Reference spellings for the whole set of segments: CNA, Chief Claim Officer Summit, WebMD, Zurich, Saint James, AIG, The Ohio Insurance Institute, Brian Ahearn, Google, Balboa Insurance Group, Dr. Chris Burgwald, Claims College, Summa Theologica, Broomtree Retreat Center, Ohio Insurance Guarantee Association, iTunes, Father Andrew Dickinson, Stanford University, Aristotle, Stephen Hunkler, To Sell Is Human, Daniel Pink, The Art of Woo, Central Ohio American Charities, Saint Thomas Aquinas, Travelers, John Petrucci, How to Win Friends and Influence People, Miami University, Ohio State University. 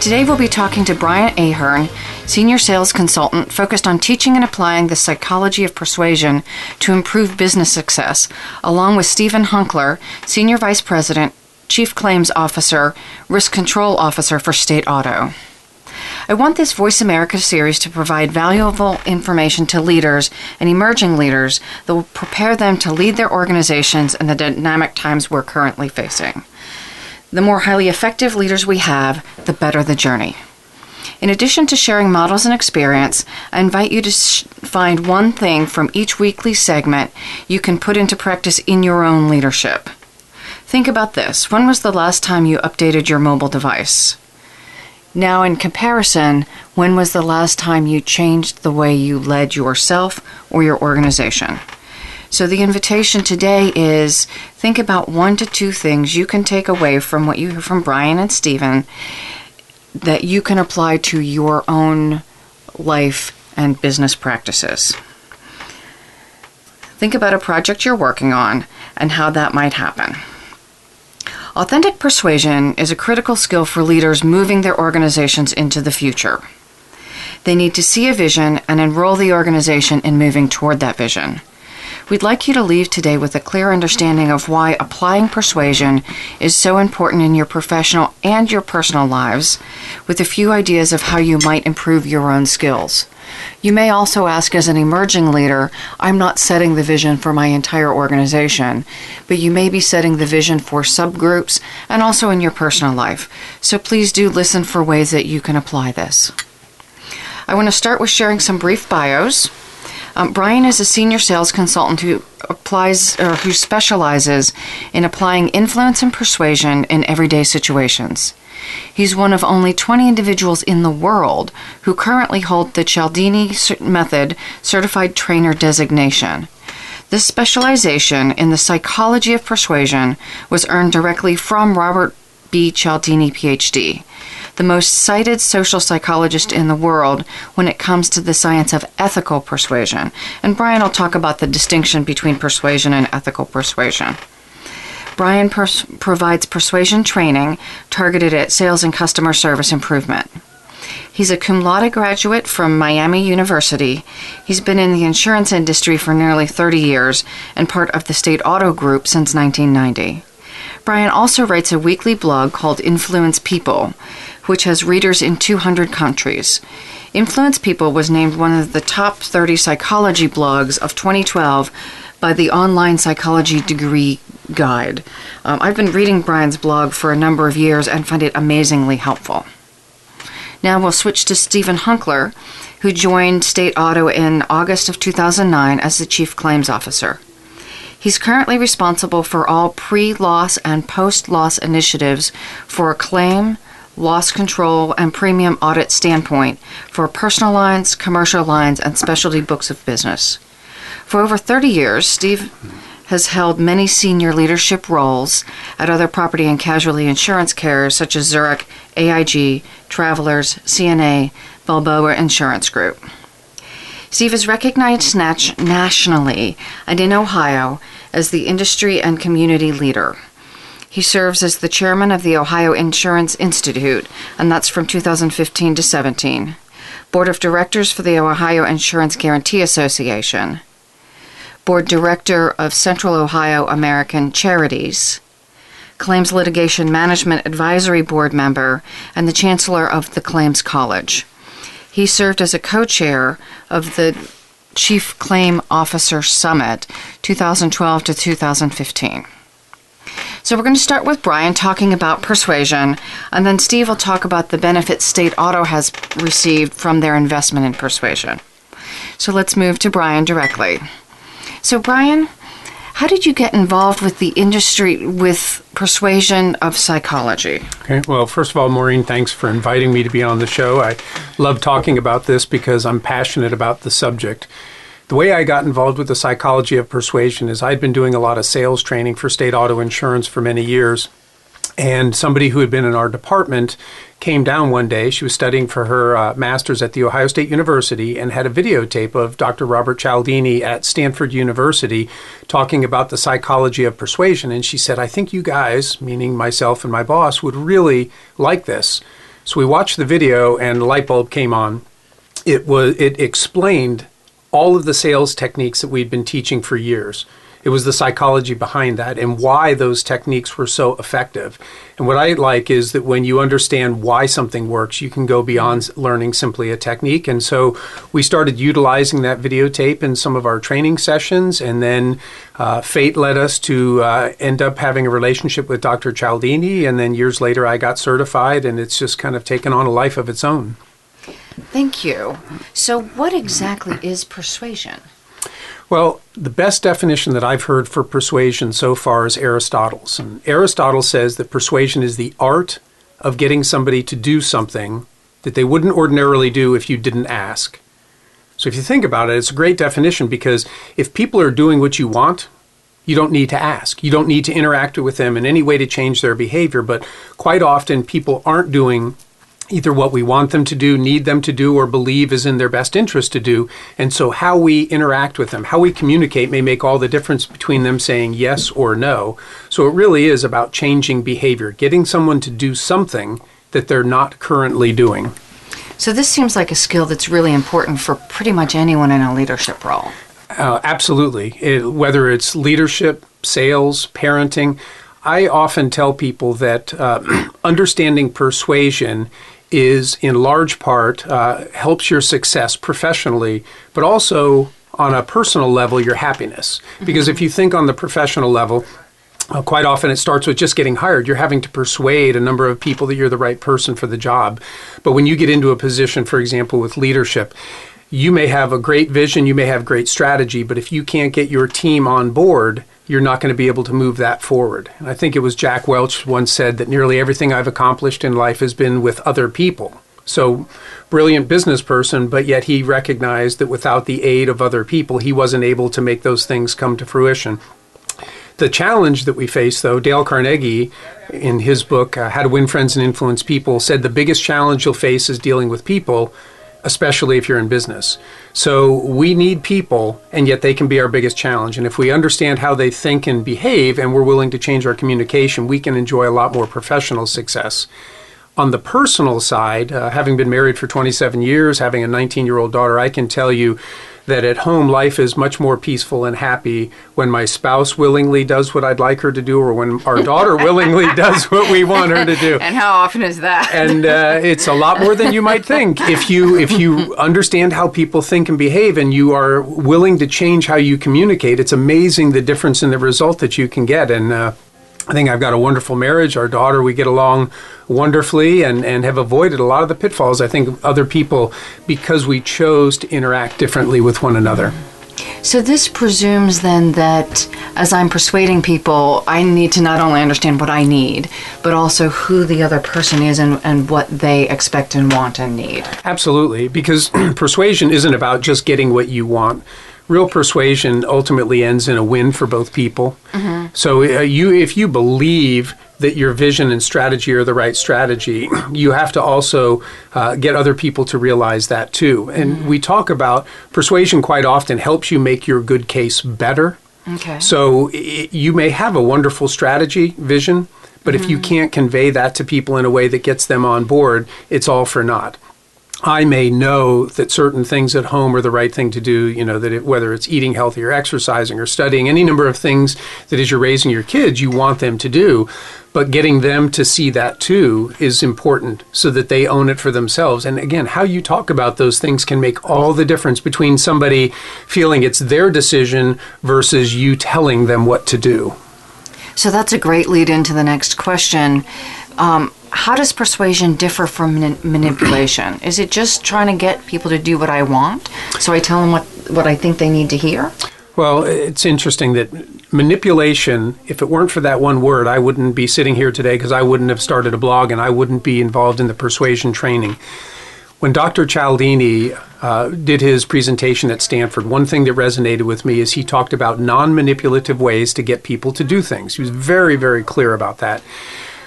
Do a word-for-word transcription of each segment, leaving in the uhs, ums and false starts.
Today we'll be talking to Brian Ahearn, Senior Sales Consultant focused on teaching and applying the psychology of persuasion to improve business success, along with Stephen Hunkler, Senior Vice President, Chief Claims Officer, Risk Control Officer for State Auto. I want this Voice America series to provide valuable information to leaders and emerging leaders that will prepare them to lead their organizations in the dynamic times we're currently facing. The more highly effective leaders we have, the better the journey. In addition to sharing models and experience, I invite you to sh- find one thing from each weekly segment you can put into practice in your own leadership. Think about this. When was the last time you updated your mobile device? Now, in comparison, when was the last time you changed the way you led yourself or your organization? So the invitation today is think about one to two things you can take away from what you hear from Brian and Stephen that you can apply to your own life and business practices. Think about a project you're working on and how that might happen. Authentic persuasion is a critical skill for leaders moving their organizations into the future. They need to see a vision and enroll the organization in moving toward that vision. We'd like you to leave today with a clear understanding of why applying persuasion is so important in your professional and your personal lives, with a few ideas of how you might improve your own skills. You may also ask, as an emerging leader, I'm not setting the vision for my entire organization, but you may be setting the vision for subgroups and also in your personal life. So please do listen for ways that you can apply this. I want to start with sharing some brief bios. Um, Brian is a senior sales consultant who applies or who specializes in applying influence and persuasion in everyday situations. He's one of only twenty individuals in the world who currently hold the Cialdini Method Certified Trainer designation. This specialization in the psychology of persuasion was earned directly from Robert B. Cialdini, P H D, the most cited social psychologist in the world when it comes to the science of ethical persuasion. And Brian will talk about the distinction between persuasion and ethical persuasion. Brian pers- provides persuasion training targeted at sales and customer service improvement. He's a cum laude graduate from Miami University. He's been in the insurance industry for nearly thirty years and part of the State Auto Group since nineteen ninety. Brian also writes a weekly blog called Influence People, which has readers in two hundred countries. Influence People was named one of the top thirty psychology blogs of twenty twelve by the Online Psychology Degree Guide. Um, I've been reading Brian's blog for a number of years and find it amazingly helpful. Now we'll switch to Stephen Hunkler, who joined State Auto in August of two thousand nine as the Chief Claims Officer. He's currently responsible for all pre-loss and post-loss initiatives for a claim, loss control, and premium audit standpoint for personal lines, commercial lines, and specialty books of business. For over thirty years, Steve has held many senior leadership roles at other property and casualty insurance carriers such as Zurich, A I G, Travelers, C N A, Balboa Insurance Group. Steve is recognized nationally and in Ohio as the industry and community leader. He serves as the chairman of the Ohio Insurance Institute, and that's from two thousand fifteen to seventeen. Board of Directors for the Ohio Insurance Guarantee Association, Board Director of Central Ohio American Charities, Claims Litigation Management Advisory Board member, and the Chancellor of the Claims College. He served as a co-chair of the Chief Claim Officer Summit, twenty twelve to twenty fifteen. So we're going to start with Brian talking about persuasion, and then Steve will talk about the benefits State Auto has received from their investment in persuasion. So let's move to Brian directly. So Brian, how did you get involved with the industry with persuasion of psychology? Okay, well, first of all, Maureen, thanks for inviting me to be on the show. I love talking about this because I'm passionate about the subject. The way I got involved with the psychology of persuasion is I'd been doing a lot of sales training for State Auto Insurance for many years, and somebody who had been in our department came down one day. She was studying for her uh, master's at The Ohio State University and had a videotape of Doctor Robert Cialdini at Stanford University talking about the psychology of persuasion, and she said, "I think you guys," meaning myself and my boss, "would really like this." So we watched the video and the light bulb came on. It was it explained all of the sales techniques that we'd been teaching for years. It was the psychology behind that and why those techniques were so effective. And what I like is that when you understand why something works, you can go beyond learning simply a technique. And so we started utilizing that videotape in some of our training sessions. And then uh, fate led us to uh, end up having a relationship with Doctor Cialdini. And then years later, I got certified, and it's just kind of taken on a life of its own. Thank you. So what exactly is persuasion? Well, the best definition that I've heard for persuasion so far is Aristotle's. And Aristotle says that persuasion is the art of getting somebody to do something that they wouldn't ordinarily do if you didn't ask. So if you think about it, it's a great definition, because if people are doing what you want, you don't need to ask. You don't need to interact with them in any way to change their behavior. But quite often, people aren't doing either what we want them to do, need them to do, or believe is in their best interest to do. And so how we interact with them, how we communicate, may make all the difference between them saying yes or no. So it really is about changing behavior, getting someone to do something that they're not currently doing. So this seems like a skill that's really important for pretty much anyone in a leadership role. Uh, absolutely. It, whether it's leadership, sales, parenting, I often tell people that uh, understanding persuasion is in large part uh, helps your success professionally, but also on a personal level, your happiness. Because if you think on the professional level, uh, quite often it starts with just getting hired. You're having to persuade a number of people that you're the right person for the job. But when you get into a position, for example, with leadership, you may have a great vision, you may have great strategy, but if you can't get your team on board, you're not going to be able to move that forward. And I think it was Jack Welch once said that nearly everything I've accomplished in life has been with other people. So, brilliant business person, but yet he recognized that without the aid of other people, he wasn't able to make those things come to fruition. The challenge that we face, though, Dale Carnegie, in his book, uh, How to Win Friends and Influence People, said the biggest challenge you'll face is dealing with people, especially if you're in business. So we need people, and yet they can be our biggest challenge. And if we understand how they think and behave, and we're willing to change our communication, we can enjoy a lot more professional success. On the personal side, uh, having been married for twenty-seven years, having a nineteen-year-old daughter, I can tell you that at home, life is much more peaceful and happy when my spouse willingly does what I'd like her to do, or when our daughter willingly does what we want her to do. And how often is that? And uh, it's a lot more than you might think. If you if you understand how people think and behave, and you are willing to change how you communicate, it's amazing the difference in the result that you can get. And uh, I think I've got a wonderful marriage. Our daughter, we get along wonderfully and, and have avoided a lot of the pitfalls, I think, other people, because we chose to interact differently with one another. So this presumes then that as I'm persuading people, I need to not only understand what I need, but also who the other person is and, and what they expect and want and need. Absolutely, because persuasion isn't about just getting what you want. Real persuasion ultimately ends in a win for both people. Mm-hmm. So uh, you, if you believe that your vision and strategy are the right strategy, you have to also uh, get other people to realize that too. And mm-hmm. we talk about persuasion quite often helps you make your good case better. Okay. So it, you may have a wonderful strategy, vision, but mm-hmm. if you can't convey that to people in a way that gets them on board, it's all for naught. I may know that certain things at home are the right thing to do, you know, that it, whether it's eating healthy or exercising or studying, any number of things that as you're raising your kids, you want them to do. But getting them to see that too is important so that they own it for themselves. And again, how you talk about those things can make all the difference between somebody feeling it's their decision versus you telling them what to do. So that's a great lead into the next question. Um, how does persuasion differ from man- manipulation? Is it just trying to get people to do what I want? So I tell them what, what I think they need to hear? Well, it's interesting that manipulation, if it weren't for that one word, I wouldn't be sitting here today because I wouldn't have started a blog and I wouldn't be involved in the persuasion training. When Doctor Cialdini uh, did his presentation at Stanford, one thing that resonated with me is he talked about non-manipulative ways to get people to do things. He was very, very clear about that.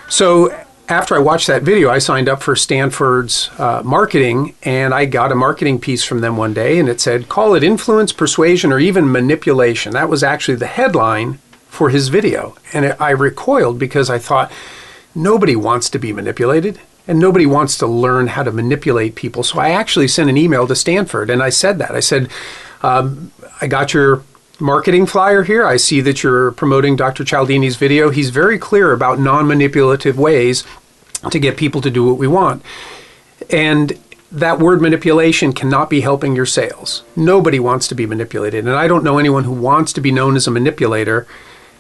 So after I watched that video, I signed up for Stanford's uh, marketing, and I got a marketing piece from them one day, and it said, call it influence, persuasion, or even manipulation. That was actually the headline for his video. And it, I recoiled because I thought, nobody wants to be manipulated, and nobody wants to learn how to manipulate people. So I actually sent an email to Stanford, and I said that. I said, um, I got your marketing flyer here. I see that you're promoting Doctor Cialdini's video. He's very clear about non-manipulative ways to get people to do what we want. And that word manipulation cannot be helping your sales. Nobody wants to be manipulated. And I don't know anyone who wants to be known as a manipulator.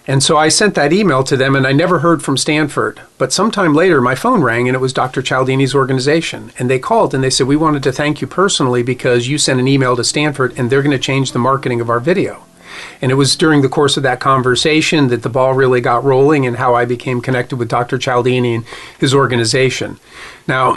And so I sent that email to them, and I never heard from Stanford. But sometime later, my phone rang, and it was Doctor Cialdini's organization. And they called, and they said, we wanted to thank you personally because you sent an email to Stanford, and they're going to change the marketing of our video. And it was during the course of that conversation that the ball really got rolling and how I became connected with Doctor Cialdini and his organization. Now,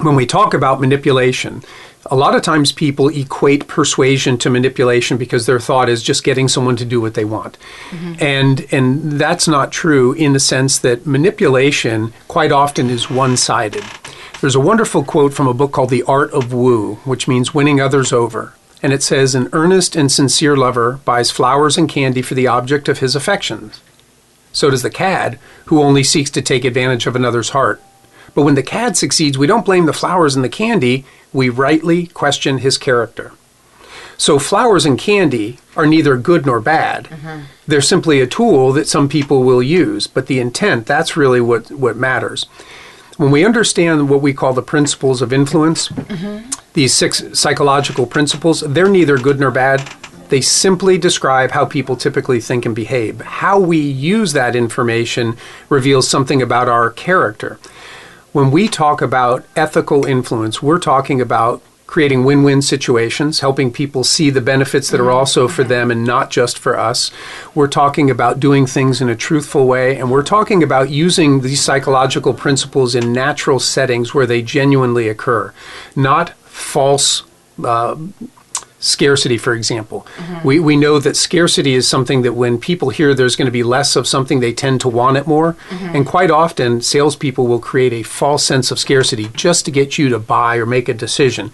when we talk about manipulation, a lot of times people equate persuasion to manipulation because their thought is just getting someone to do what they want. Mm-hmm. And and that's not true in the sense that manipulation quite often is one-sided. There's a wonderful quote from a book called The Art of Woo, which means winning others over. And it says, an earnest and sincere lover buys flowers and candy for the object of his affections. So does the cad, who only seeks to take advantage of another's heart. But when the cad succeeds, we don't blame the flowers and the candy. We rightly question his character. So flowers and candy are neither good nor bad. Mm-hmm. They're simply a tool that some people will use. But the intent, that's really what, what matters. When we understand what we call the principles of influence, mm-hmm. these six psychological principles, they're neither good nor bad. They simply describe how people typically think and behave. How we use that information reveals something about our character. When we talk about ethical influence, we're talking about creating win-win situations, helping people see the benefits that are also for them and not just for us. We're talking about doing things in a truthful way, and we're talking about using these psychological principles in natural settings where they genuinely occur, not false uh, scarcity, for example. Mm-hmm. We, we know that scarcity is something that when people hear there's going to be less of something, they tend to want it more. Mm-hmm. And quite often, salespeople will create a false sense of scarcity just to get you to buy or make a decision.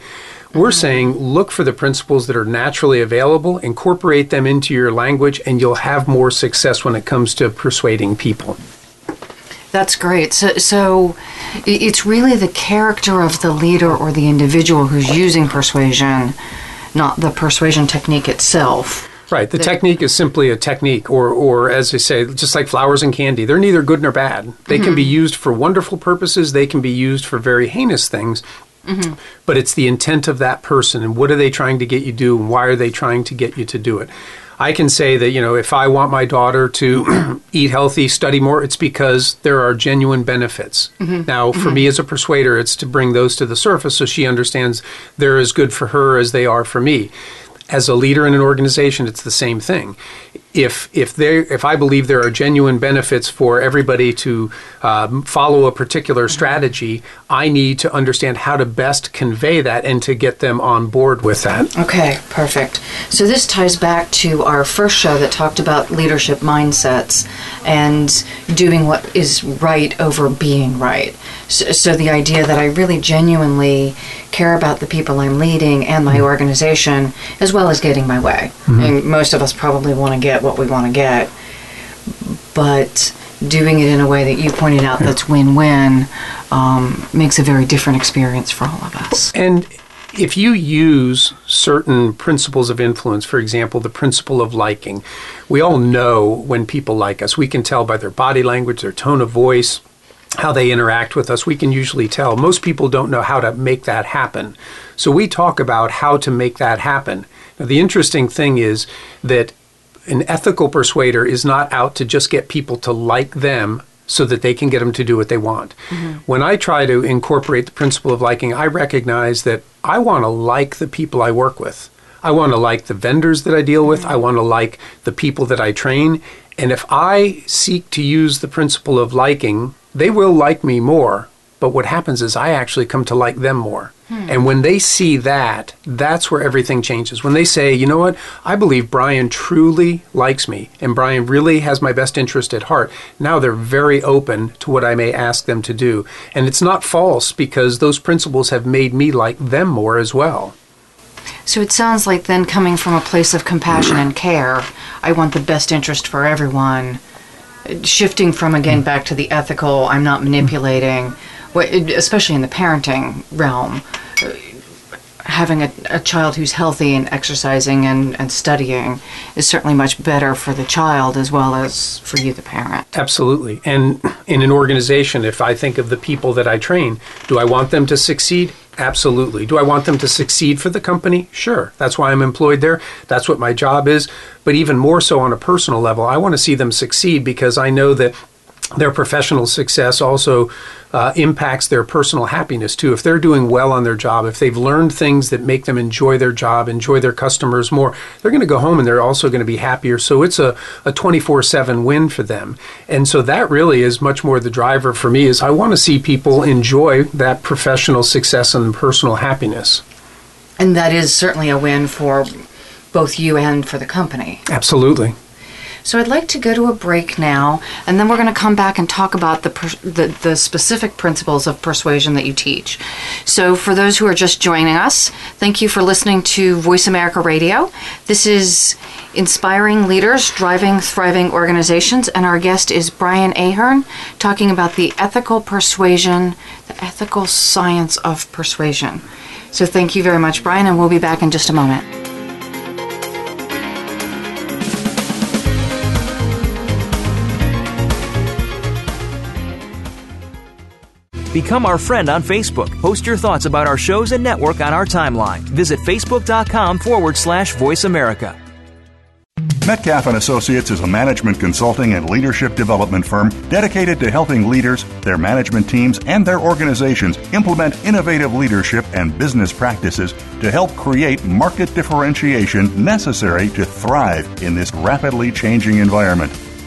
We're mm-hmm. saying, look for the principles that are naturally available, incorporate them into your language, and you'll have more success when it comes to persuading people. That's great. So, so it's really the character of the leader or the individual who's using persuasion, not the persuasion technique itself. Right. The, the technique is simply a technique, or, or as they say, just like flowers and candy, they're neither good nor bad. They mm-hmm. can be used for wonderful purposes. They can be used for very heinous things. Mm-hmm. But it's the intent of that person, and what are they trying to get you to do, and why are they trying to get you to do it? I can say that, you know, if I want my daughter to eat healthy, study more, it's because there are genuine benefits. Mm-hmm. Now, for mm-hmm. me as a persuader, it's to bring those to the surface so she understands they're as good for her as they are for me. As a leader in an organization, it's the same thing. If if they if I believe there are genuine benefits for everybody to um, follow a particular strategy, I need to understand how to best convey that and to get them on board with that. Okay, perfect. So this ties back to our first show that talked about leadership mindsets and doing what is right over being right. So, so the idea that I really genuinely care about the people I'm leading and my organization, as well as getting my way. Mm-hmm. And most of us probably want to get what we want to get, but doing it in a way that you pointed out, yeah, that's win-win, um, makes a very different experience for all of us. And if you use certain principles of influence, for example, the principle of liking, we all know when people like us. We can tell by their body language, their tone of voice, how they interact with us. We can usually tell. Most people don't know how to make that happen. So we talk about how to make that happen. Now, the interesting thing is that an ethical persuader is not out to just get people to like them so that they can get them to do what they want. Mm-hmm. When I try to incorporate the principle of liking, I recognize that I want to like the people I work with. I want to like the vendors that I deal with. Mm-hmm. I want to like the people that I train. And if I seek to use the principle of liking, they will like me more. But what happens is I actually come to like them more. Hmm. And when they see that, that's where everything changes. When they say, you know what, I believe Brian truly likes me, and Brian really has my best interest at heart, now they're very open to what I may ask them to do. And it's not false, because those principles have made me like them more as well. So it sounds like then, coming from a place of compassion and care, I want the best interest for everyone, shifting from, again, back to the ethical, I'm not manipulating, especially in the parenting realm, having a, a child who's healthy and exercising and, and studying is certainly much better for the child as well as for you, the parent. Absolutely. And in an organization, if I think of the people that I train, do I want them to succeed? Absolutely. Do I want them to succeed for the company? Sure. That's why I'm employed there. That's what my job is. But even more so on a personal level, I want to see them succeed, because I know that their professional success also uh, impacts their personal happiness too. If they're doing well on their job, if they've learned things that make them enjoy their job, enjoy their customers more, they're going to go home and they're also going to be happier. So it's a, a twenty-four seven win for them. And so that really is much more the driver for me, is I want to see people enjoy that professional success and personal happiness. And that is certainly a win for both you and for the company. Absolutely. So I'd like to go to a break now, and then we're going to come back and talk about the, per- the the specific principles of persuasion that you teach. So for those who are just joining us, thank you for listening to Voice America Radio. This is Inspiring Leaders Driving Thriving Organizations, and our guest is Brian Ahearn, talking about the ethical persuasion, the ethical science of persuasion. So thank you very much, Brian, and we'll be back in just a moment. Become our friend on Facebook. Post your thoughts about our shows and network on our timeline. Visit facebook.com forward slash Voice America. Metcalf and Associates is a management consulting and leadership development firm dedicated to helping leaders, their management teams, and their organizations implement innovative leadership and business practices to help create market differentiation necessary to thrive in this rapidly changing environment.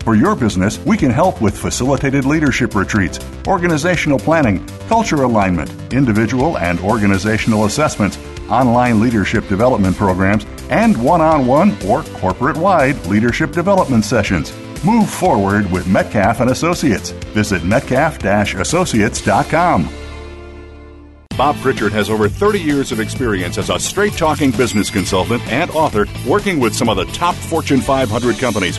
For your business, we can help with facilitated leadership retreats, organizational planning, culture alignment, individual and organizational assessments, online leadership development programs, and one-on-one or corporate-wide leadership development sessions. Move forward with Metcalf and Associates. Visit metcalf dash associates dot com. Bob Pritchard has over thirty years of experience as a straight-talking business consultant and author, working with some of the top Fortune five hundred companies.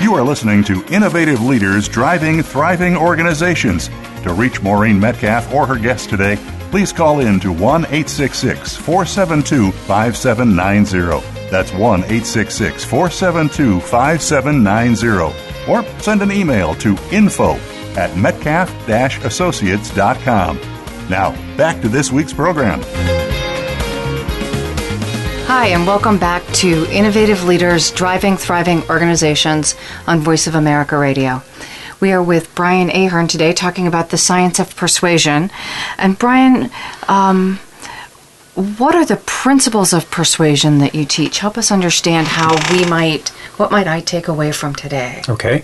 You are listening to Innovative Leaders Driving Thriving Organizations. To reach Maureen Metcalf or her guest today, please call in to one eight six six, four seven two, five seven nine zero. That's one eight six six, four seven two, five seven nine zero. Or send an email to info at metcalf dash associates dot com. Now, back to this week's program. Hi, and welcome back to Innovative Leaders Driving Thriving Organizations on Voice of America Radio. We are with Brian Ahearn today talking about the science of persuasion. And Brian, um, what are the principles of persuasion that you teach? Help us understand how we might, what might I take away from today? Okay.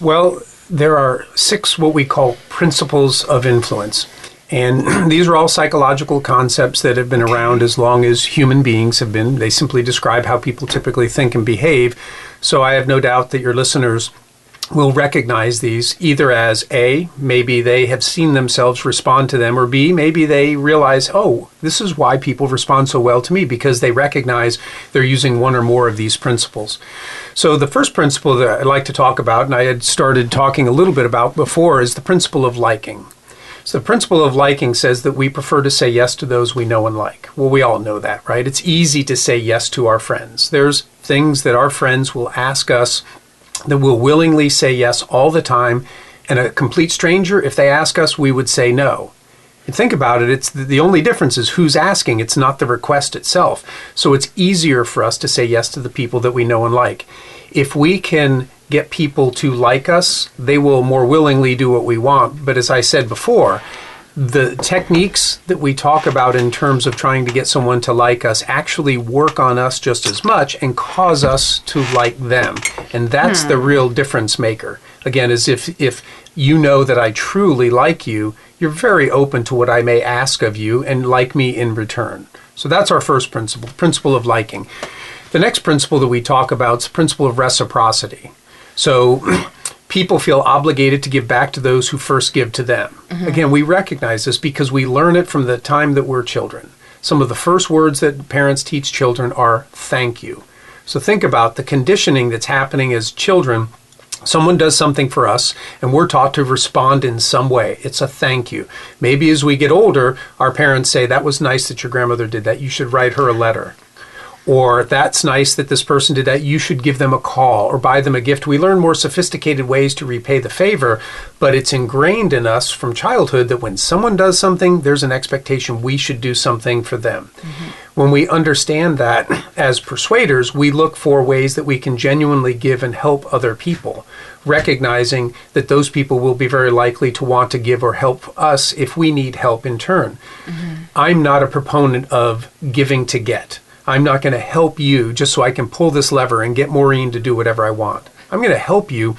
Well, there are six what we call principles of influence. And these are all psychological concepts that have been around as long as human beings have been. They simply describe how people typically think and behave. So I have no doubt that your listeners will recognize these either as A, maybe they have seen themselves respond to them, or B, maybe they realize, oh, this is why people respond so well to me, because they recognize they're using one or more of these principles. So the first principle that I'd like to talk about, and I had started talking a little bit about before, is the principle of liking. So the principle of liking says that we prefer to say yes to those we know and like. Well, we all know that, right? It's easy to say yes to our friends. There's things that our friends will ask us that we'll willingly say yes all the time. And a complete stranger, if they ask us, we would say no. And think about it, it's the only difference is who's asking. It's not the request itself. So it's easier for us to say yes to the people that we know and like. If we can get people to like us, they will more willingly do what we want. But as I said before, the techniques that we talk about in terms of trying to get someone to like us actually work on us just as much and cause us to like them. And that's hmm. the real difference maker. Again, is if, if you know that I truly like you, you're very open to what I may ask of you and like me in return. So that's our first principle, principle of liking. The next principle that we talk about is the principle of reciprocity. So people feel obligated to give back to those who first give to them. Mm-hmm. Again, we recognize this because we learn it from the time that we're children. Some of the first words that parents teach children are thank you. So think about the conditioning that's happening as children. Someone does something for us, and we're taught to respond in some way. It's a thank you. Maybe as we get older, our parents say, that was nice that your grandmother did that. You should write her a letter. Or that's nice that this person did that, you should give them a call or buy them a gift. We learn more sophisticated ways to repay the favor, but it's ingrained in us from childhood that when someone does something, there's an expectation we should do something for them. Mm-hmm. When we understand that as persuaders, we look for ways that we can genuinely give and help other people, recognizing that those people will be very likely to want to give or help us if we need help in turn. Mm-hmm. I'm not a proponent of giving to get. I'm not going to help you just so I can pull this lever and get Maureen to do whatever I want. I'm going to help you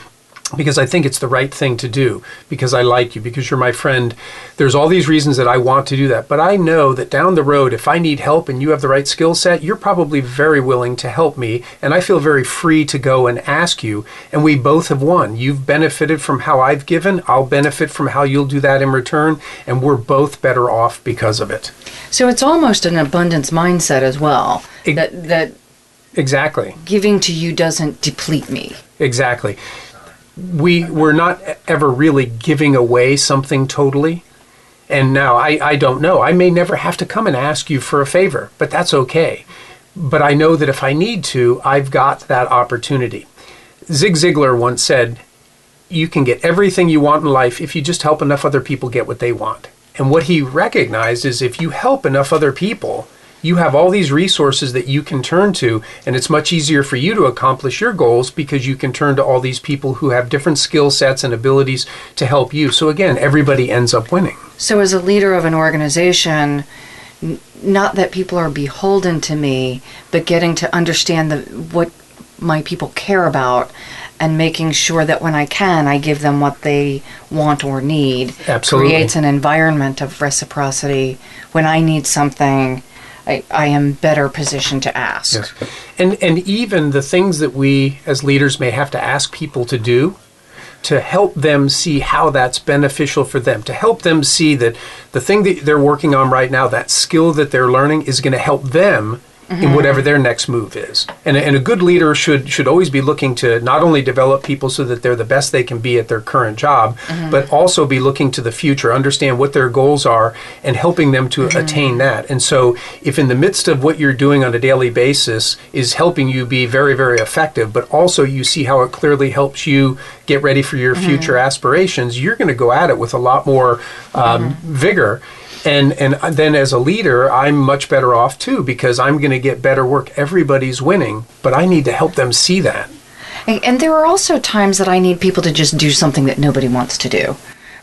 because I think it's the right thing to do, because I like you, because you're my friend. There's all these reasons that I want to do that. But I know that down the road, if I need help and you have the right skill set, you're probably very willing to help me. And I feel very free to go and ask you. And we both have won. You've benefited from how I've given. I'll benefit from how you'll do that in return. And we're both better off because of it. So it's almost an abundance mindset as well, it, that, that exactly giving to you doesn't deplete me. Exactly. We, we're not ever really giving away something totally. And now, I, I don't know. I may never have to come and ask you for a favor, but that's okay. But I know that if I need to, I've got that opportunity. Zig Ziglar once said, you can get everything you want in life if you just help enough other people get what they want. And what he recognized is if you help enough other people, you have all these resources that you can turn to, and it's much easier for you to accomplish your goals because you can turn to all these people who have different skill sets and abilities to help you. So again, everybody ends up winning. So as a leader of an organization, n- not that people are beholden to me, but getting to understand the, what my people care about, and making sure that when I can, I give them what they want or need. Absolutely. Creates an environment of reciprocity. When I need something, I, I am better positioned to ask. Yes. And, and even the things that we as leaders may have to ask people to do, to help them see how that's beneficial for them, to help them see that the thing that they're working on right now, that skill that they're learning is going to help them mm-hmm. in whatever their next move is. And, and a good leader should should always be looking to not only develop people so that they're the best they can be at their current job, mm-hmm. but also be looking to the future, understand what their goals are, and helping them to mm-hmm. attain that. And so if in the midst of what you're doing on a daily basis is helping you be very, very effective, but also you see how it clearly helps you get ready for your mm-hmm. future aspirations, you're going to go at it with a lot more um, mm-hmm. vigor. And and then as a leader, I'm much better off, too, because I'm going to get better work. Everybody's winning, but I need to help them see that. And, and there are also times that I need people to just do something that nobody wants to do.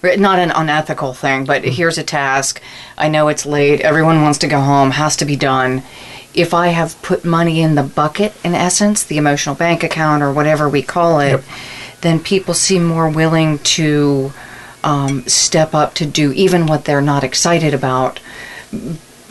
Not an unethical thing, but here's a task. I know it's late. Everyone wants to go home. Has to be done. If I have put money in the bucket, in essence, the emotional bank account or whatever we call it, yep. then people seem more willing to... Um, step up to do even what they're not excited about.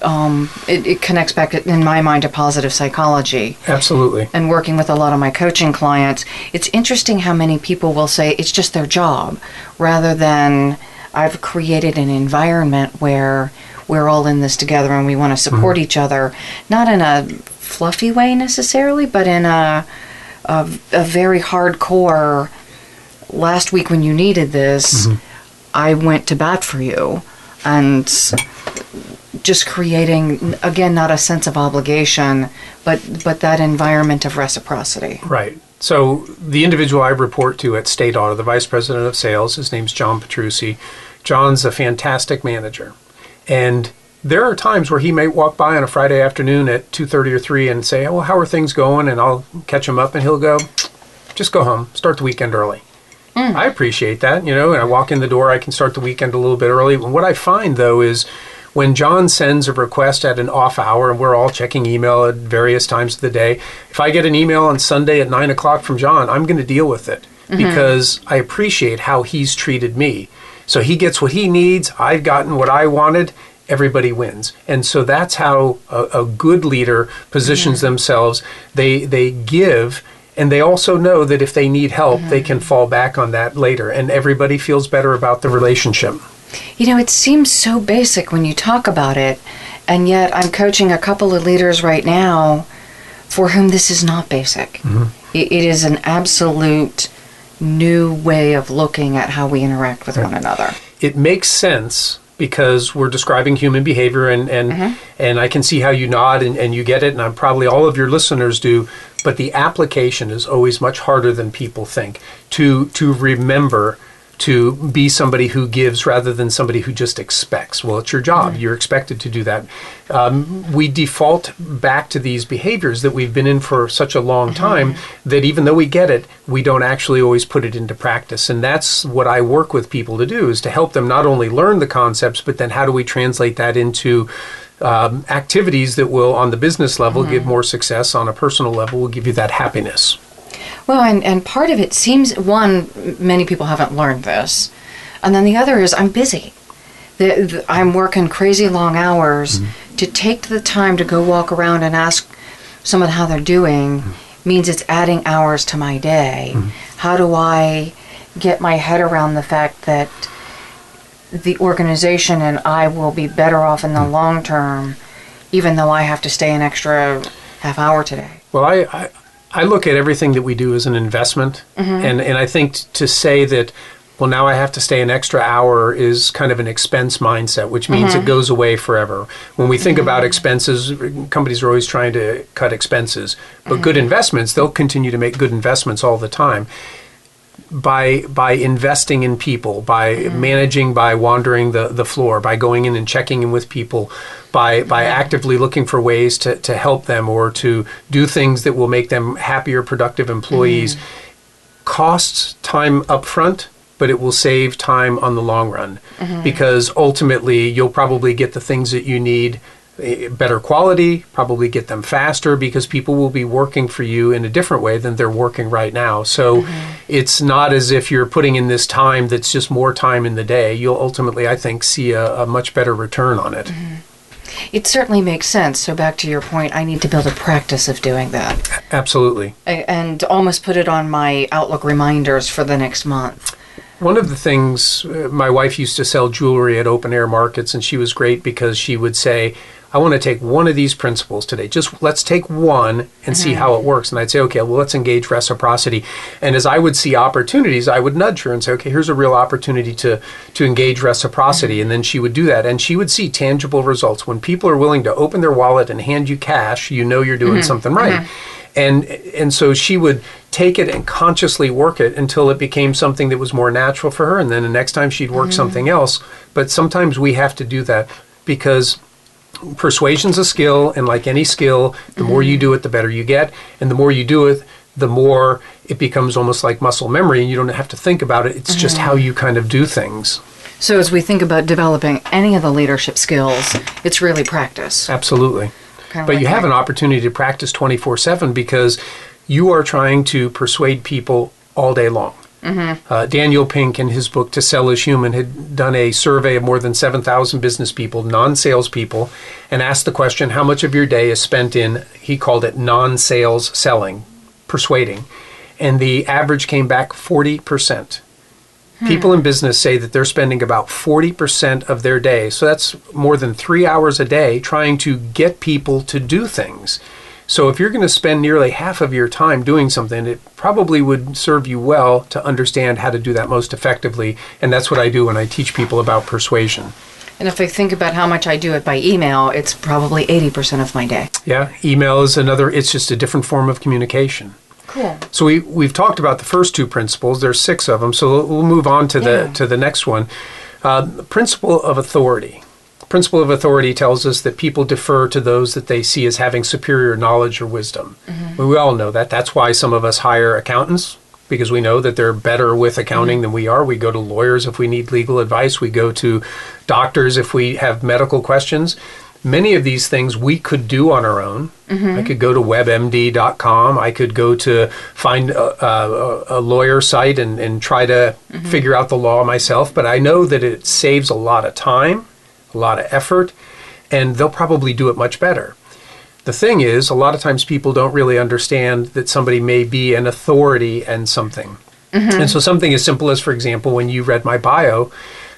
Um, it, it connects back, in my mind, to positive psychology. Absolutely. And working with a lot of my coaching clients, it's interesting how many people will say it's just their job, rather than I've created an environment where we're all in this together and we want to support mm-hmm. each other, not in a fluffy way necessarily, but in a, a, a very hardcore, last week when you needed this, mm-hmm. I went to bat for you, and just creating, again, not a sense of obligation, but, but that environment of reciprocity. Right. So the individual I report to at State Auto, the vice president of sales, his name's John Petrucci. John's a fantastic manager. And there are times where he may walk by on a Friday afternoon at two thirty or three and say, oh, well, how are things going? And I'll catch him up and he'll go, just go home, start the weekend early. Mm. I appreciate that, you know, and I walk in the door, I can start the weekend a little bit early. And what I find, though, is when John sends a request at an off hour, and we're all checking email at various times of the day, if I get an email on Sunday at nine o'clock from John, I'm going to deal with it mm-hmm. because I appreciate how he's treated me. So he gets what he needs, I've gotten what I wanted, everybody wins. And so that's how a, a good leader positions mm-hmm. themselves. They, they give. And they also know that if they need help, mm-hmm. they can fall back on that later. And everybody feels better about the relationship. You know, it seems so basic when you talk about it. And yet I'm coaching a couple of leaders right now for whom this is not basic. Mm-hmm. It, it is an absolute new way of looking at how we interact with yeah. one another. It makes sense, because we're describing human behavior, and, and, mm-hmm. and I can see how you nod and, and you get it, and I'm probably all of your listeners do, but the application is always much harder than people think. To to remember to be somebody who gives rather than somebody who just expects. Well, it's your job. Mm-hmm. You're expected to do that. Um, we default back to these behaviors that we've been in for such a long mm-hmm. time that even though we get it, we don't actually always put it into practice. And that's what I work with people to do, is to help them not only learn the concepts, but then how do we translate that into Um, activities that will, on the business level, mm-hmm. give more success, on a personal level, will give you that happiness. Well, and, and part of it seems, one, many people haven't learned this. And then the other is I'm busy. The, the, I'm working crazy long hours. Mm-hmm. To take the time to go walk around and ask someone how they're doing mm-hmm. means it's adding hours to my day. Mm-hmm. How do I get my head around the fact that the organization and I will be better off in the long term, even though I have to stay an extra half hour today? Well, I I, I look at everything that we do as an investment, mm-hmm. and, and I think t- to say that, well, now I have to stay an extra hour is kind of an expense mindset, which means mm-hmm. it goes away forever. When we think mm-hmm. about expenses, companies are always trying to cut expenses, but mm-hmm. good investments, they'll continue to make good investments all the time. By by investing in people, by mm-hmm. managing, by wandering the, the floor, by going in and checking in with people, by by mm-hmm. actively looking for ways to, to help them or to do things that will make them happier, productive employees, mm-hmm. costs time up front, but it will save time on the long run. Mm-hmm. Because ultimately, you'll probably get the things that you need, better quality, probably get them faster, because people will be working for you in a different way than they're working right now. So mm-hmm. it's not as if you're putting in this time that's just more time in the day. You'll ultimately, I think, see a, a much better return on it. Mm-hmm. It certainly makes sense. So back to your point, I need to build a practice of doing that. Absolutely. I, and almost put it on my Outlook reminders for the next month. One of the things, uh, my wife used to sell jewelry at open air markets, and she was great because she would say, I want to take one of these principles today. Just let's take one and mm-hmm. see how it works. And I'd say, okay, well, let's engage reciprocity. And as I would see opportunities, I would nudge her and say, okay, here's a real opportunity to, to engage reciprocity. Mm-hmm. And then she would do that. And she would see tangible results. When people are willing to open their wallet and hand you cash, you know you're doing mm-hmm. something right. Mm-hmm. And and so she would take it and consciously work it until it became something that was more natural for her. And then the next time she'd work mm-hmm. something else. But sometimes we have to do that because persuasion's a skill. And like any skill, the mm-hmm. more you do it, the better you get. And the more you do it, the more it becomes almost like muscle memory. And you don't have to think about it. It's mm-hmm. just how you kind of do things. So as we think about developing any of the leadership skills, it's really practice. Absolutely. But like you have that. An opportunity to practice twenty-four seven because you are trying to persuade people all day long. Mm-hmm. Uh, Daniel Pink, in his book, To Sell Is Human, had done a survey of more than seven thousand business people, non-sales people, and asked the question, how much of your day is spent in, he called it non-sales selling, persuading. And the average came back forty percent. People in business say that they're spending about forty percent of their day, so that's more than three hours a day, trying to get people to do things. So if you're going to spend nearly half of your time doing something, it probably would serve you well to understand how to do that most effectively, and that's what I do when I teach people about persuasion. And if I think about how much I do it by email, it's probably eighty percent of my day. Yeah, email is another, it's just a different form of communication. Cool. So we, we've talked about the first two principles. There's six of them. So we'll move on to the yeah. to the next one. Uh, the principle of authority. The principle of authority tells us that people defer to those that they see as having superior knowledge or wisdom. Mm-hmm. We all know that. That's why some of us hire accountants, because we know that they're better with accounting mm-hmm. than we are. We go to lawyers if we need legal advice. We go to doctors if we have medical questions. Many of these things we could do on our own. Mm-hmm. I could go to web M D dot com. I could go to find a, a, a lawyer site and, and try to mm-hmm. figure out the law myself. But I know that it saves a lot of time, a lot of effort, and they'll probably do it much better. The thing is, a lot of times people don't really understand that somebody may be an authority and something. Mm-hmm. And so something as simple as, for example, when you read my bio,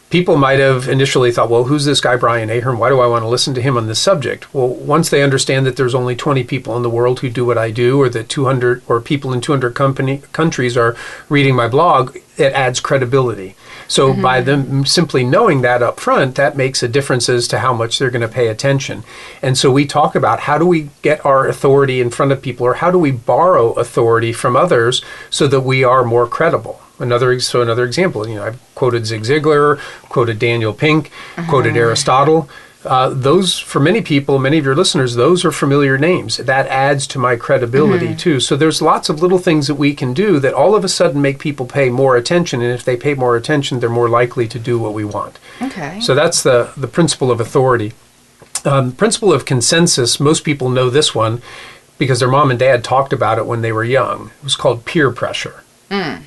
people might have initially thought, well, who's this guy, Brian Ahearn? Why do I want to listen to him on this subject? Well, once they understand that there's only twenty people in the world who do what I do, or that two hundred or people in two hundred company, countries are reading my blog, it adds credibility. So mm-hmm. by them simply knowing that up front, that makes a difference as to how much they're going to pay attention. And so we talk about how do we get our authority in front of people, or how do we borrow authority from others so that we are more credible? Another so another example, you know, I've quoted Zig Ziglar, quoted Daniel Pink, uh-huh. quoted Aristotle. Uh, those, for many people, many of your listeners, those are familiar names. That adds to my credibility, mm-hmm. too. So there's lots of little things that we can do that all of a sudden make people pay more attention. And if they pay more attention, they're more likely to do what we want. Okay. So that's the, the principle of authority. Um, principle of consensus, most people know this one because their mom and dad talked about it when they were young. It was called peer pressure. Mm.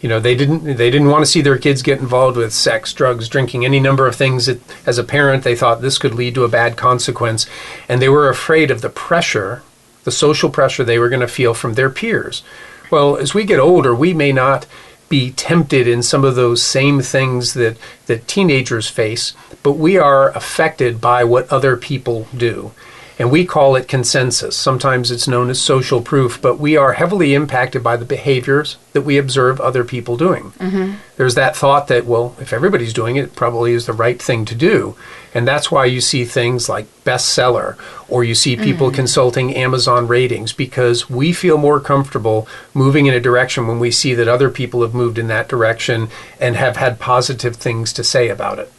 You know, they didn't they didn't want to see their kids get involved with sex, drugs, drinking, any number of things that as a parent they thought this could lead to a bad consequence. And they were afraid of the pressure, the social pressure they were going to feel from their peers. Well, as we get older, we may not be tempted in some of those same things that, that teenagers face, but we are affected by what other people do. And we call it consensus. Sometimes it's known as social proof, but we are heavily impacted by the behaviors that we observe other people doing. Mm-hmm. There's that thought that, well, if everybody's doing it, it probably is the right thing to do. And that's why you see things like bestseller, or you see people mm-hmm. consulting Amazon ratings, because we feel more comfortable moving in a direction when we see that other people have moved in that direction and have had positive things to say about it.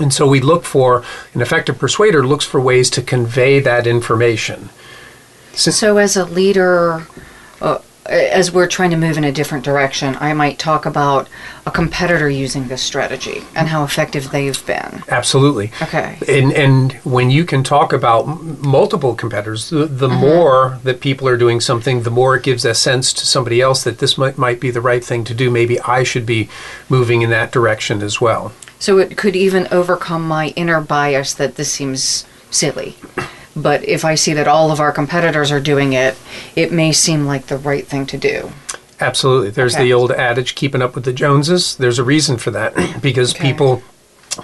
And so we look for, an effective persuader looks for ways to convey that information. Since so as a leader, uh, as we're trying to move in a different direction, I might talk about a competitor using this strategy and how effective they've been. Absolutely. Okay. And and when you can talk about m- multiple competitors, the, the mm-hmm. more that people are doing something, the more it gives a sense to somebody else that this might, might be the right thing to do. Maybe I should be moving in that direction as well. So it could even overcome my inner bias that this seems silly. But if I see that all of our competitors are doing it, it may seem like the right thing to do. Absolutely. There's okay. the old adage, keeping up with the Joneses. There's a reason for that because okay. people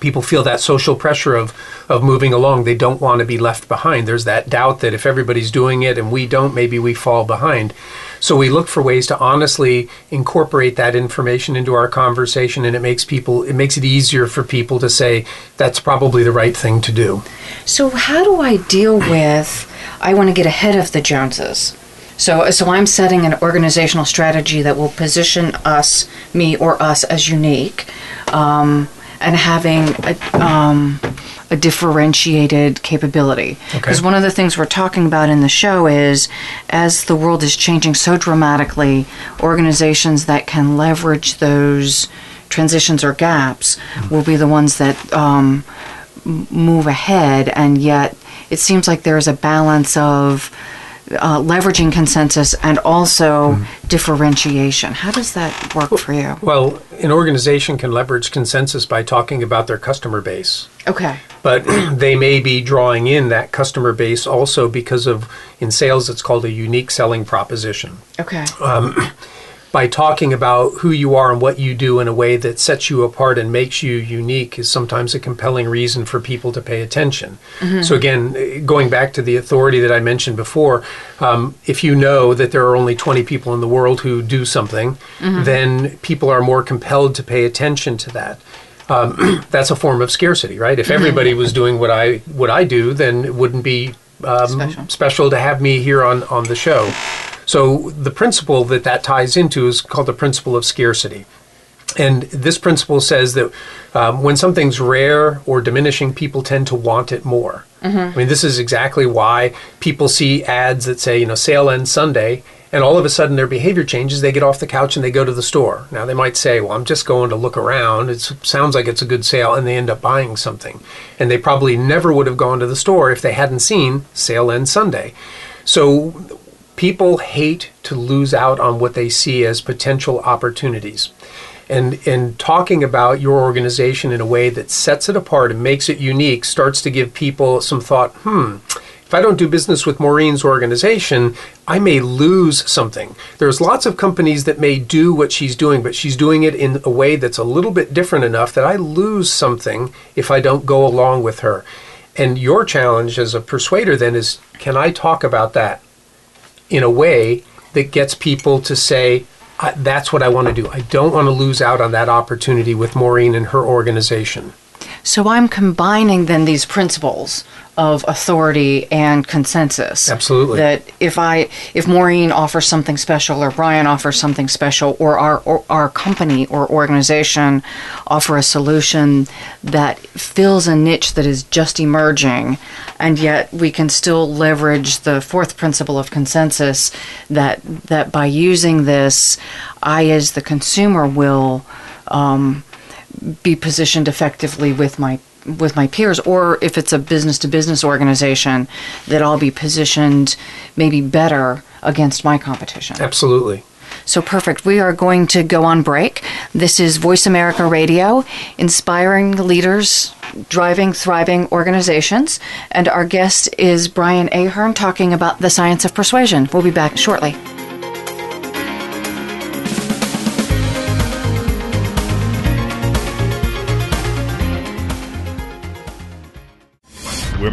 people feel that social pressure of of moving along. They don't want to be left behind. There's that doubt that if everybody's doing it and we don't, maybe we fall behind. So we look for ways to honestly incorporate that information into our conversation, and it makes people, it makes it easier for people to say, that's probably the right thing to do. So how do I deal with, I want to get ahead of the Joneses? So so I'm setting an organizational strategy that will position us, me or us, as unique, um, and having a, um, a differentiated capability. Because okay. one of the things we're talking about in the show is, as the world is changing so dramatically, organizations that can leverage those transitions or gaps mm-hmm. will be the ones that um, move ahead. And yet it seems like there is a balance of Uh, leveraging consensus and also mm. differentiation. How does that work well, for you? Well, an organization can leverage consensus by talking about their customer base. Okay. But they may be drawing in that customer base also because of, in sales, it's called a unique selling proposition. Okay. Um, by talking about who you are and what you do in a way that sets you apart and makes you unique is sometimes a compelling reason for people to pay attention. Mm-hmm. So again, going back to the authority that I mentioned before, um, if you know that there are only twenty people in the world who do something, mm-hmm. then people are more compelled to pay attention to that. Um, that's a form of scarcity, right? If everybody was doing what I what I do, then it wouldn't be um, special. special to have me here on, on the show. So the principle that that ties into is called the principle of scarcity. And this principle says that um, when something's rare or diminishing, people tend to want it more. Mm-hmm. I mean, this is exactly why people see ads that say, you know, sale ends Sunday, and all of a sudden their behavior changes. They get off the couch and they go to the store. Now, they might say, well, I'm just going to look around. It sounds like it's a good sale, and they end up buying something. And they probably never would have gone to the store if they hadn't seen sale ends Sunday. So people hate to lose out on what they see as potential opportunities. And, and talking about your organization in a way that sets it apart and makes it unique starts to give people some thought, hmm, if I don't do business with Maureen's organization, I may lose something. There's lots of companies that may do what she's doing, but she's doing it in a way that's a little bit different enough that I lose something if I don't go along with her. And your challenge as a persuader then is, can I talk about that in a way that gets people to say, that's what I want to do. I don't want to lose out on that opportunity with Maureen and her organization. So I'm combining then these principles of authority and consensus. Absolutely. That if I, if Maureen offers something special, or Brian offers something special, or our or our company or organization offer a solution that fills a niche that is just emerging, and yet we can still leverage the fourth principle of consensus, that that by using this, I as the consumer will um, be positioned effectively with my with my peers, or if it's a business-to-business organization, that I'll be positioned maybe better against my competition. Absolutely. So perfect. We are going to go on break. This is Voice America Radio, inspiring leaders, driving, thriving organizations. And our guest is Brian Ahearn, talking about the science of persuasion. We'll be back shortly. We're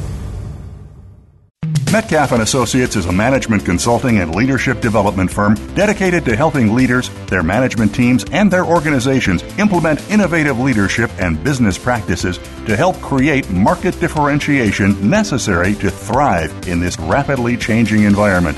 Metcalf and Associates is a management consulting and leadership development firm dedicated to helping leaders, their management teams, and their organizations implement innovative leadership and business practices to help create market differentiation necessary to thrive in this rapidly changing environment.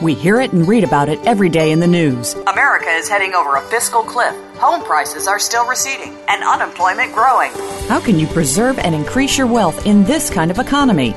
We hear it and read about it every day in the news. America is heading over a fiscal cliff. Home prices are still receding and unemployment growing. How can you preserve and increase your wealth in this kind of economy?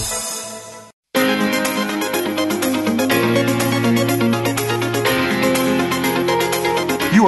You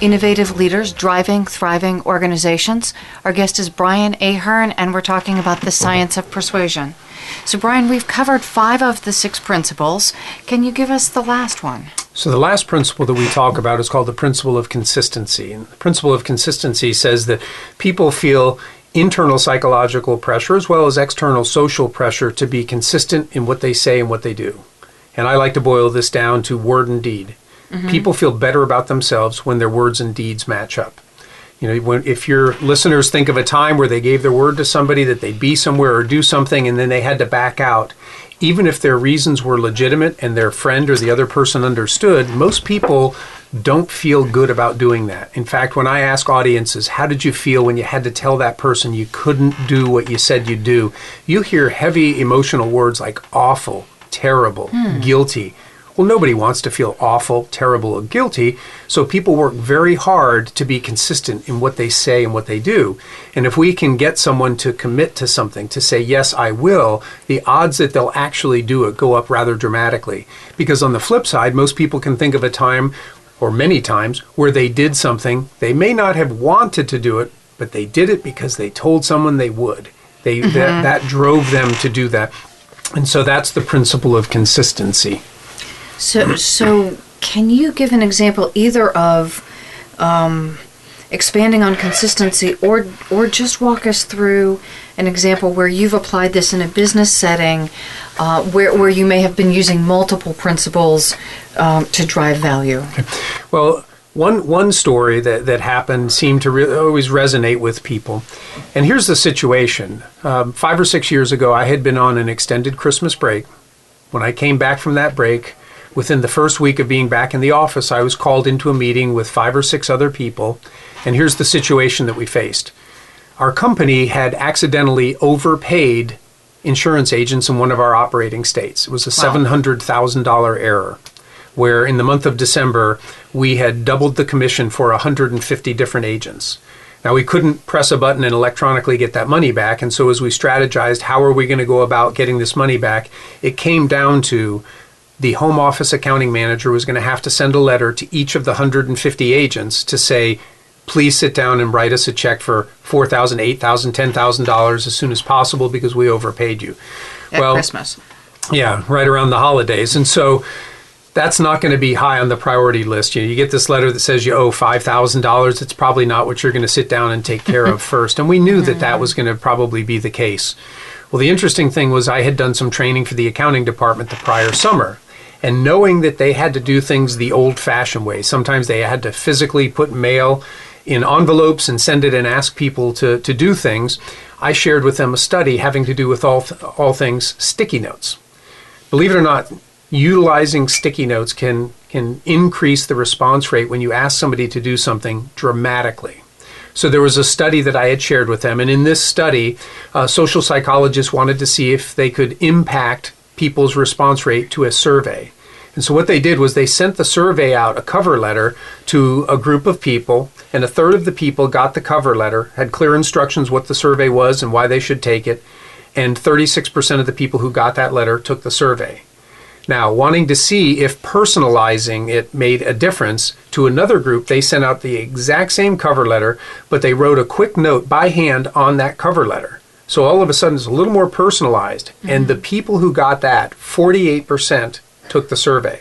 Innovative Leaders Driving Thriving Organizations. Our guest is Brian Ahearn, and we're talking about the science of persuasion. So, Brian, we've covered five of the six principles. Can you give us the last one? So the last principle that we talk about is called the principle of consistency. And the principle of consistency says that people feel internal psychological pressure as well as external social pressure to be consistent in what they say and what they do. And I like to boil this down to word and deed. Mm-hmm. People feel better about themselves when their words and deeds match up. You know, when, if your listeners think of a time where they gave their word to somebody that they'd be somewhere or do something and then they had to back out, even if their reasons were legitimate and their friend or the other person understood, most people don't feel good about doing that. In fact, when I ask audiences, how did you feel when you had to tell that person you couldn't do what you said you'd do? You hear heavy emotional words like awful, terrible, hmm. guilty. Well, nobody wants to feel awful, terrible, or guilty, so people work very hard to be consistent in what they say and what they do. And if we can get someone to commit to something, to say, yes, I will, the odds that they'll actually do it go up rather dramatically. Because on the flip side, most people can think of a time, or many times, where they did something. They may not have wanted to do it, but they did it because they told someone they would. They mm-hmm. that, that drove them to do that. And so that's the principle of consistency. So, so can you give an example either of um, expanding on consistency, or or just walk us through an example where you've applied this in a business setting, uh, where where you may have been using multiple principles um, to drive value? Well, one one story that that happened seemed to re- always resonate with people, and here's the situation: um, five or six years ago, I had been on an extended Christmas break. When I came back from that break, within the first week of being back in the office, I was called into a meeting with five or six other people, and here's the situation that we faced. Our company had accidentally overpaid insurance agents in one of our operating states. It was a wow. seven hundred thousand dollars error, where in the month of December, we had doubled the commission for one hundred fifty different agents. Now, we couldn't press a button and electronically get that money back, and so as we strategized, how are we going to go about getting this money back, it came down to the home office accounting manager was going to have to send a letter to each of the one hundred fifty agents to say, please sit down and write us a check for four thousand dollars, eight thousand dollars, ten thousand dollars as soon as possible because we overpaid you. At well, Christmas. Yeah, right around the holidays. And so that's not going to be high on the priority list. You know, you get this letter that says you owe five thousand dollars. It's probably not what you're going to sit down and take care of first. And we knew that that was going to probably be the case. Well, the interesting thing was I had done some training for the accounting department the prior summer. And knowing that they had to do things the old-fashioned way, sometimes they had to physically put mail in envelopes and send it and ask people to, to do things, I shared with them a study having to do with all th- all things sticky notes. Believe it or not, utilizing sticky notes can can increase the response rate when you ask somebody to do something dramatically. So there was a study that I had shared with them, and in this study, uh, social psychologists wanted to see if they could impact people's response rate to a survey. And so what they did was they sent the survey out, a cover letter, to a group of people, and a third of the people got the cover letter, had clear instructions what the survey was and why they should take it, and thirty-six percent of the people who got that letter took the survey. Now, wanting to see if personalizing it made a difference, to another group, they sent out the exact same cover letter, but they wrote a quick note by hand on that cover letter. So all of a sudden, it's a little more personalized. Mm-hmm. And the people who got that, forty-eight percent took the survey.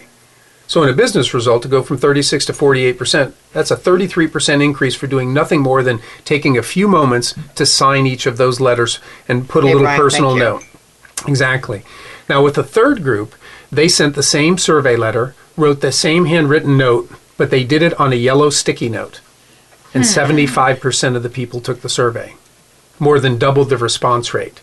So in a business result, to go from thirty-six to forty-eight percent, that's a thirty-three percent increase for doing nothing more than taking a few moments to sign each of those letters and put hey, a little Brian, personal note. Exactly. Now, with the third group, they sent the same survey letter, wrote the same handwritten note, but they did it on a yellow sticky note. And seventy-five percent of the people took the survey, more than doubled the response rate.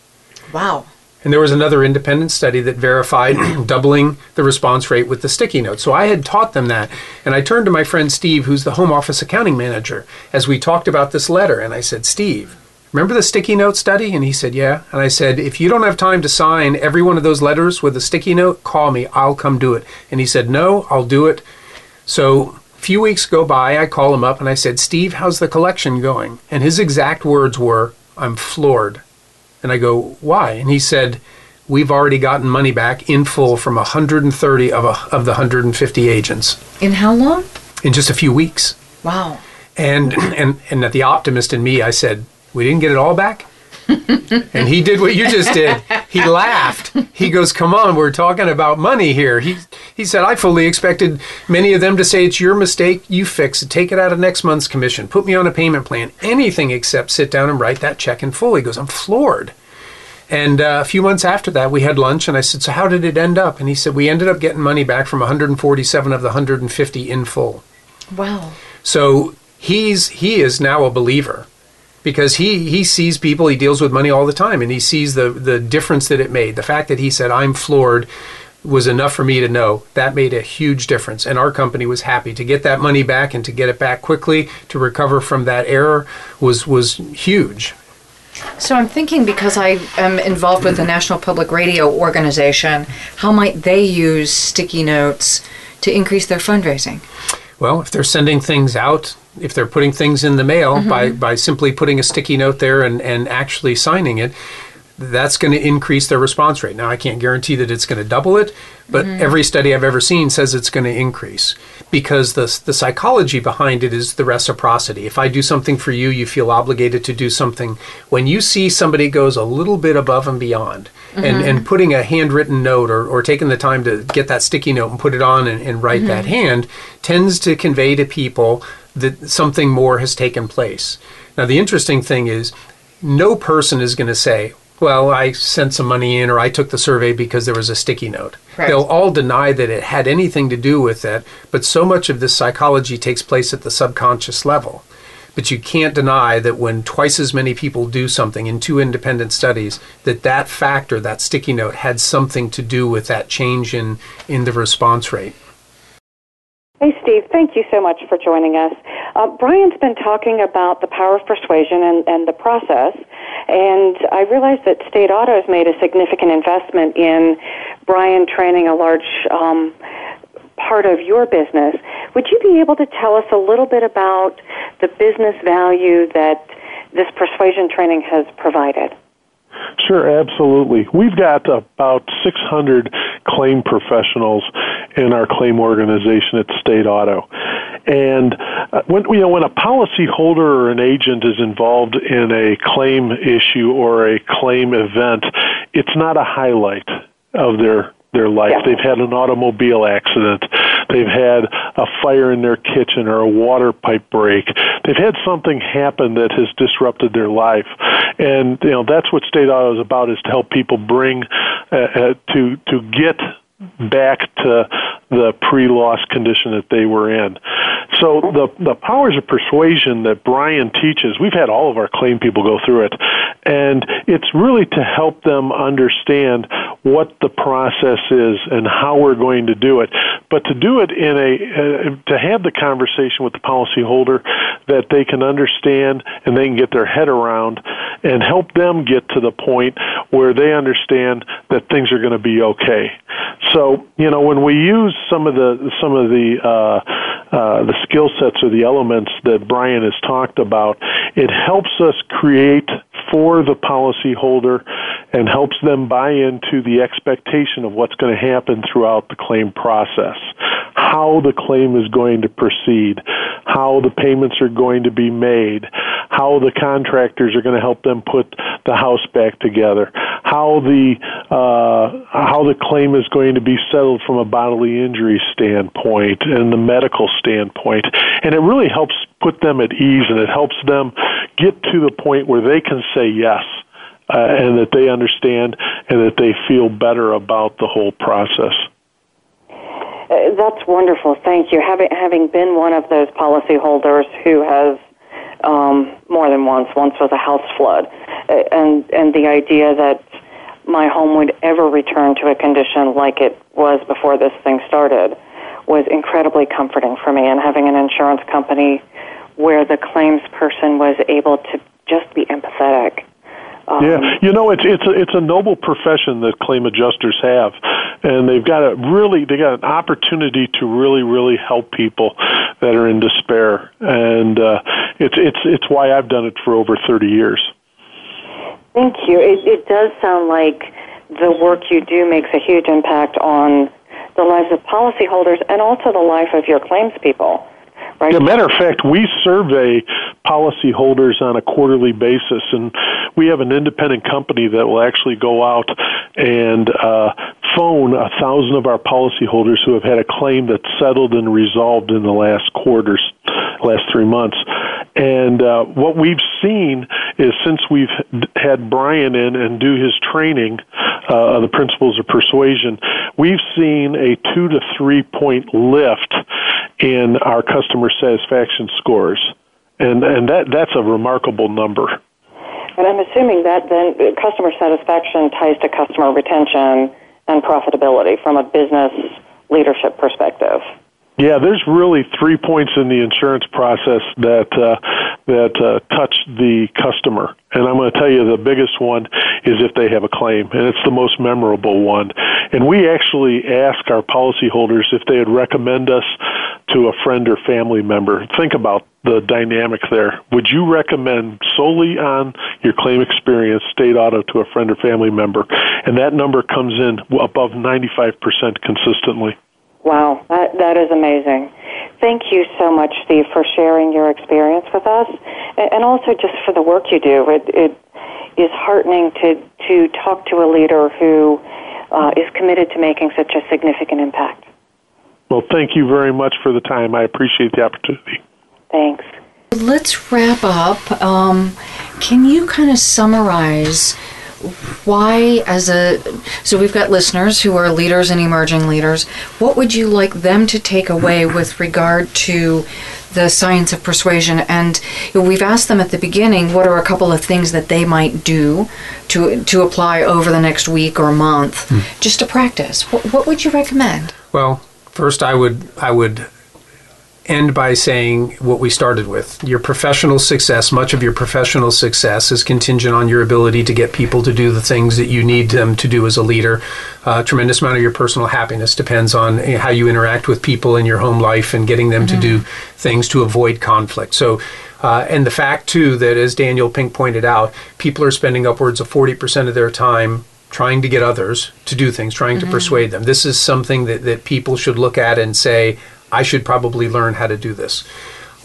Wow. And there was another independent study that verified doubling the response rate with the sticky note. So I had taught them that. And I turned to my friend Steve, who's the home office accounting manager, as we talked about this letter. And I said, Steve, remember the sticky note study? And he said, yeah. And I said, if you don't have time to sign every one of those letters with a sticky note, call me. I'll come do it. And he said, no, I'll do it. So a few weeks go by. I call him up and I said, Steve, how's the collection going? And his exact words were, I'm floored. And I go, why? And he said, we've already gotten money back in full from one hundred thirty of, a, of the one hundred fifty agents. In how long? In just a few weeks. Wow. And, and, and at the optimist in me, I said, we didn't get it all back? And he did what you just did. He laughed. He goes, come on, we're talking about money here. He he said, I fully expected many of them to say, it's your mistake, you fix it, take it out of next month's commission, put me on a payment plan, anything except sit down and write that check in full. He goes, I'm floored. And uh, a few months after that, we had lunch, and I said, so how did it end up? And he said, we ended up getting money back from one hundred forty-seven of the one hundred fifty in full. Wow. So he's he is now a believer. Because he, he sees people, he deals with money all the time, and he sees the, the difference that it made. The fact that he said, I'm floored, was enough for me to know that made a huge difference. And our company was happy to get that money back, and to get it back quickly, to recover from that error was, was huge. So I'm thinking, because I am involved with the National Public Radio Organization, how might they use sticky notes to increase their fundraising? Well, if they're sending things out, if they're putting things in the mail, mm-hmm. by, by simply putting a sticky note there and, and actually signing it, that's going to increase their response rate. Now, I can't guarantee that it's going to double it, but mm-hmm. every study I've ever seen says it's going to increase, because the, the psychology behind it is the reciprocity. If I do something for you, you feel obligated to do something. When you see somebody goes a little bit above and beyond, mm-hmm. and, and putting a handwritten note or, or taking the time to get that sticky note and put it on and, and write mm-hmm. that hand, tends to convey to people that something more has taken place. Now, the interesting thing is, no person is going to say, well, I sent some money in, or I took the survey because there was a sticky note. Right. They'll all deny that it had anything to do with it, but so much of this psychology takes place at the subconscious level. But you can't deny that when twice as many people do something in two independent studies, that that factor, that sticky note, had something to do with that change in, in the response rate. Hey, Steve, thank you so much for joining us. Uh, Brian's been talking about the power of persuasion and, and the process, and I realize that State Auto has made a significant investment in Brian training a large um, part of your business. Would you be able to tell us a little bit about the business value that this persuasion training has provided? Sure, absolutely. We've got about six hundred claim professionals in our claim organization at State Auto. And when, you know, when a policyholder or an agent is involved in a claim issue or a claim event, it's not a highlight of their their life. Yeah. They've had an automobile accident. They've had a fire in their kitchen or a water pipe break. They've had something happen that has disrupted their life. And, you know, that's what State Auto is about, is to help people bring, uh, uh, to, to get back to the pre-loss condition that they were in. So the the powers of persuasion that Brian teaches, we've had all of our claim people go through it, and it's really to help them understand what the process is and how we're going to do it, but to do it in a, uh, to have the conversation with the policyholder that they can understand and they can get their head around, and help them get to the point where they understand that things are going to be okay. So, you know, when we use some of the some of the uh, uh, the skill sets or the elements that Brian has talked about, it helps us create for the policyholder and helps them buy into the expectation of what's going to happen throughout the claim process, how the claim is going to proceed, how the payments are going to be made, how the contractors are going to help them put the house back together, how the uh, how the claim is going to be settled from a bodily injury standpoint and the medical standpoint. And it really helps put them at ease, and it helps them get to the point where they can say yes, uh, and that they understand and that they feel better about the whole process. Uh, that's wonderful. Thank you. Having, having been one of those policyholders who has um, more than once, once was a house flood, and, and the idea that my home would ever return to a condition like it was before this thing started was incredibly comforting for me, and having an insurance company where the claims person was able to just be empathetic. Um, yeah, you know, it's it's a, it's a noble profession that claim adjusters have, and they've got a really they got an opportunity to really really help people that are in despair, and uh, it's it's it's why I've done it for over thirty years. Thank you. It, it does sound like the work you do makes a huge impact on the lives of policyholders and also the life of your claims people. Right. As a matter of fact, we survey policyholders on a quarterly basis, and we have an independent company that will actually go out and uh, phone a thousand of our policyholders who have had a claim that's settled and resolved in the last quarters, last three months. And uh, what we've seen is since we've had Brian in and do his training uh, on the principles of persuasion, we've seen a two to three point lift in our customer satisfaction scores, and and that that's a remarkable number. And I'm assuming that then customer satisfaction ties to customer retention and profitability from a business leadership perspective. Yeah, there's really three points in the insurance process that uh, that uh, touch the customer, and I'm going to tell you the biggest one is if they have a claim, and it's the most memorable one. And we actually ask our policyholders if they would recommend us to a friend or family member. Think about the dynamic there. Would you recommend solely on your claim experience State Auto to a friend or family member? And that number comes in above ninety-five percent consistently. Wow, that, that is amazing. Thank you so much, Steve, for sharing your experience with us, and also just for the work you do. It, it is heartening to, to talk to a leader who uh, is committed to making such a significant impact. Well, thank you very much for the time. I appreciate the opportunity. Thanks. Let's wrap up. Um, can you kind of summarize why, as a, so we've got listeners who are leaders and emerging leaders, what would you like them to take away with regard to the science of persuasion? And we've asked them at the beginning, what are a couple of things that they might do to to apply over the next week or month, hmm. just to practice? What, what would you recommend? Well, first, I would I would end by saying what we started with. Your professional success, much of your professional success is contingent on your ability to get people to do the things that you need them to do as a leader. Uh, a tremendous amount of your personal happiness depends on how you interact with people in your home life and getting them mm-hmm. to do things to avoid conflict. So, uh, and the fact, too, that as Daniel Pink pointed out, people are spending upwards of forty percent of their time trying to get others to do things, trying mm-hmm. to persuade them. This is something that, that people should look at and say, I should probably learn how to do this.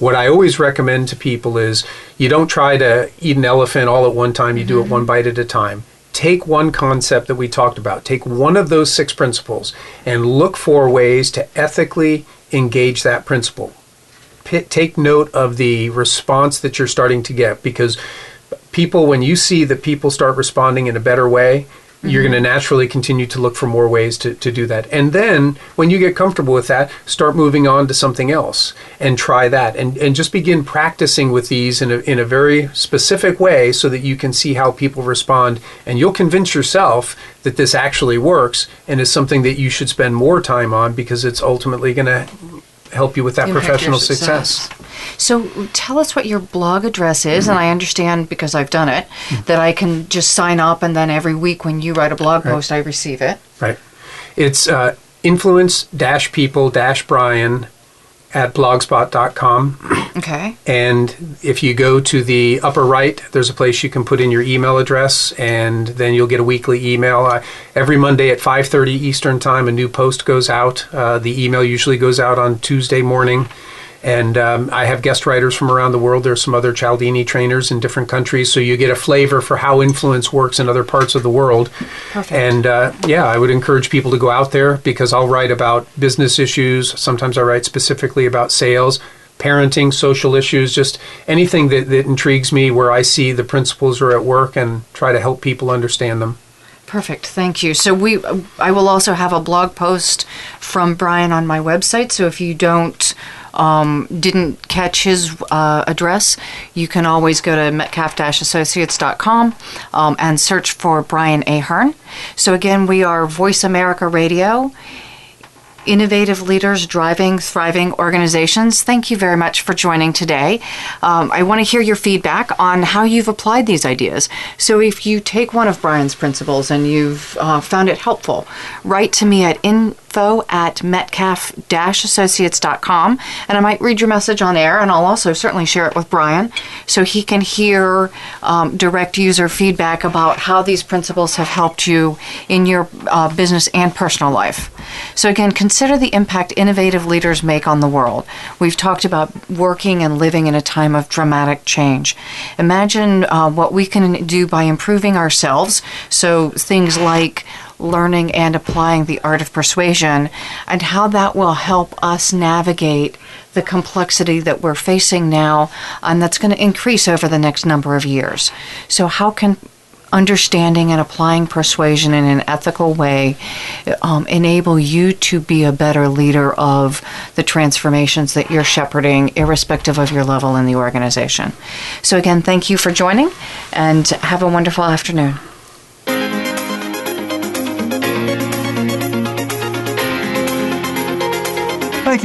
What I always recommend to people is you don't try to eat an elephant all at one time. You mm-hmm. do it one bite at a time. Take one concept that we talked about. Take one of those six principles and look for ways to ethically engage that principle. P- take note of the response that you're starting to get, because people, when you see that people start responding in a better way, you're going to naturally continue to look for more ways to, to do that. And then when you get comfortable with that, start moving on to something else and try that. And and just begin practicing with these in a, in a very specific way so that you can see how people respond. And you'll convince yourself that this actually works and is something that you should spend more time on, because it's ultimately going to help you with that Impact professional success. success. So tell us what your blog address is, mm-hmm. and I understand, because I've done it, mm-hmm. that I can just sign up, and then every week when you write a blog right. post, I receive it. Right. It's uh, influence-people-brian at blogspot dot com. Okay. And if you go to the upper right, there's a place you can put in your email address, and then you'll get a weekly email. Uh, every Monday at five thirty Eastern Time, a new post goes out. Uh, the email usually goes out on Tuesday morning. And um, I have guest writers from around the world. There are some other Cialdini trainers in different countries, so you get a flavor for how influence works in other parts of the world. Perfect. And, uh, yeah, I would encourage people to go out there, because I'll write about business issues. Sometimes I write specifically about sales, parenting, social issues, just anything that, that intrigues me, where I see the principles are at work and try to help people understand them. Perfect. Thank you. So we, I will also have a blog post from Brian on my website. So if you don't, um, didn't catch his uh, address, you can always go to metcalf dash associates dot com um, and search for Brian Ahearn. So again, we are Voice America Radio, Innovative Leaders Driving Thriving Organizations. Thank you very much for joining today. Um, I want to hear your feedback on how you've applied these ideas. So if you take one of Brian's principles and you've uh, found it helpful, write to me at info at metcalf dash associates dot com, and I might read your message on air, and I'll also certainly share it with Brian so he can hear um, direct user feedback about how these principles have helped you in your uh, business and personal life. So again, consider the impact innovative leaders make on the world. We've talked about working and living in a time of dramatic change. Imagine uh, what we can do by improving ourselves, so things like learning and applying the art of persuasion, and how that will help us navigate the complexity that we're facing now, and that's going to increase over the next number of years. So how can understanding and applying persuasion in an ethical way um, enable you to be a better leader of the transformations that you're shepherding, irrespective of your level in the organization? So again, thank you for joining, and have a wonderful afternoon. Thank